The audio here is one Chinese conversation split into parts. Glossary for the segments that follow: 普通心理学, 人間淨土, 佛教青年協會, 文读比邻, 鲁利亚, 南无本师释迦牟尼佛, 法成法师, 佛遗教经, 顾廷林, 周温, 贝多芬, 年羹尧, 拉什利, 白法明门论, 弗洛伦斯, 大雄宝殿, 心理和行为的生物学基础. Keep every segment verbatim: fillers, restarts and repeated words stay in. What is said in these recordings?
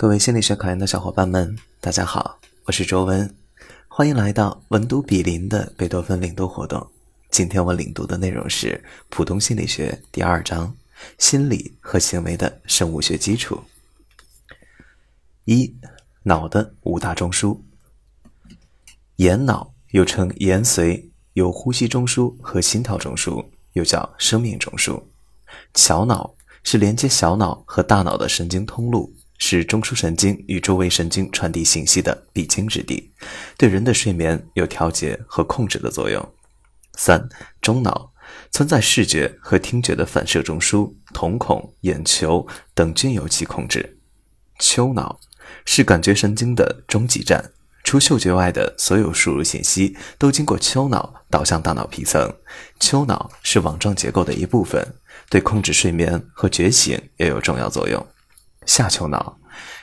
各位心理学考研的小伙伴们，大家好，我是周温，欢迎来到文读比邻的贝多芬领读活动。今天我领读的内容是普通心理学第二章，心理和行为的生物学基础。一、脑的五大中枢。眼脑又称延髓，有呼吸中枢和心跳中枢，又叫生命中枢。小脑是连接小脑和大脑的神经通路，是中枢神经与周围神经传递信息的必经之地，对人的睡眠有调节和控制的作用。三、中脑存在视觉和听觉的反射中枢、瞳孔、眼球等均由其控制。丘脑是感觉神经的中继站，除嗅觉外的所有输入信息都经过丘脑导向大脑皮层。丘脑是网状结构的一部分，对控制睡眠和觉醒也有重要作用。下丘脑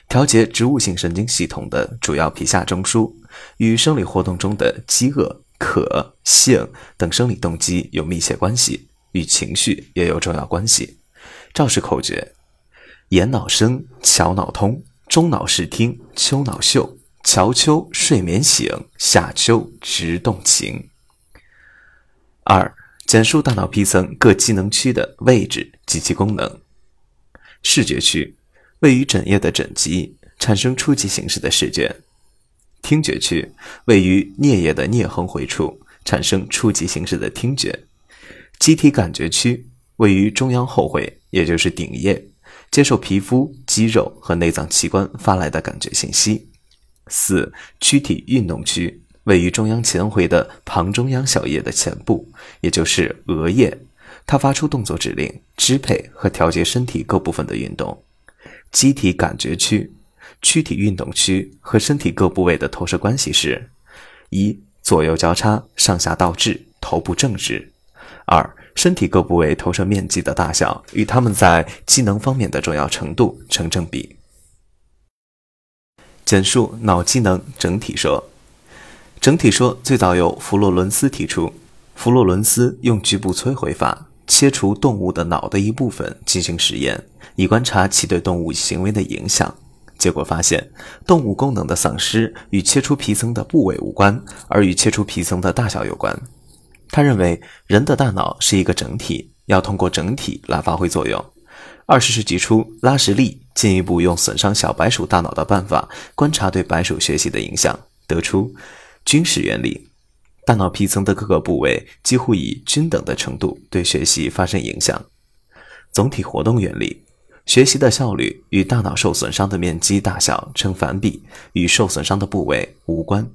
调节植物性神经系统的主要皮下中枢，与生理活动中的饥饿、渴、性等生理动机有密切关系，与情绪也有重要关系。照实口诀：眼脑生，桥脑通，中脑视听，丘脑嗅，桥丘睡眠醒，下丘直动情。二、简述大脑皮层各机能区的位置及其功能。视觉区位于枕叶的枕极，产生初级形式的视觉。听觉区位于颞叶的颞横回处，产生初级形式的听觉。机体感觉区位于中央后会，也就是顶叶，接受皮肤、肌肉和内脏器官发来的感觉信息。四、躯体运动区位于中央前回的旁中央小叶的前部，也就是额叶，它发出动作指令，支配和调节身体各部分的运动。机体感觉区、躯体运动区和身体各部位的投射关系是：一、左右交叉，上下倒置，头部正直；二、身体各部位投射面积的大小与它们在机能方面的重要程度成正比。简述脑机能整体说。整体说最早由弗洛伦斯提出，弗洛伦斯用局部摧毁法切除动物的脑的一部分进行实验，以观察其对动物行为的影响。结果发现，动物功能的丧失与切除皮层的部位无关，而与切除皮层的大小有关。他认为人的大脑是一个整体，要通过整体来发挥作用。二十世纪初，拉什利进一步用损伤小白鼠大脑的办法观察对白鼠学习的影响，得出均势原理。大脑皮层的各个部位几乎以均等的程度对学习发生影响。总体活动原理，学习的效率与大脑受损伤的面积大小成反比，与受损伤的部位无关。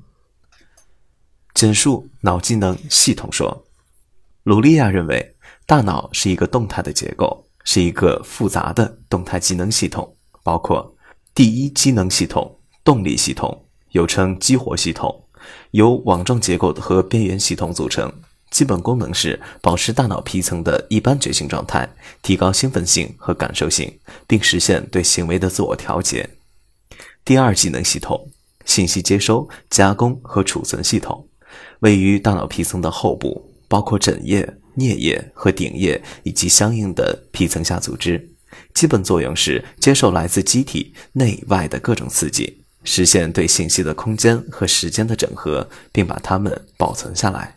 简述脑机能系统说。鲁利亚认为，大脑是一个动态的结构，是一个复杂的动态机能系统，包括第一机能系统、动力系统，又称激活系统，由网状结构和边缘系统组成，基本功能是保持大脑皮层的一般觉醒状态，提高兴奋性和感受性，并实现对行为的自我调节。第二机能系统，信息接收、加工和储存系统，位于大脑皮层的后部，包括枕叶、颞叶和顶叶以及相应的皮层下组织，基本作用是接受来自机体内外的各种刺激，实现对信息的空间和时间的整合，并把它们保存下来。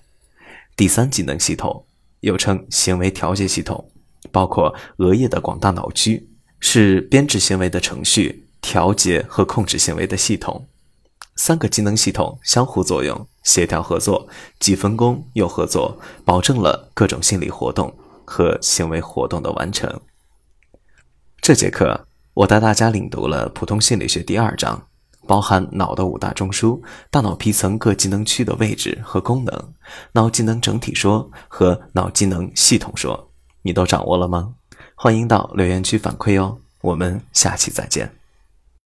第三机能系统，又称行为调节系统，包括额叶的广大脑区，是编制行为的程序，调节和控制行为的系统。三个机能系统相互作用，协调合作，既分工又合作，保证了各种心理活动和行为活动的完成。这节课我带大家领读了普通心理学第二章，包含脑的五大中枢、大脑皮层各机能区的位置和功能、脑机能整体说和脑机能系统说。你都掌握了吗？欢迎到留言区反馈哦，我们下期再见。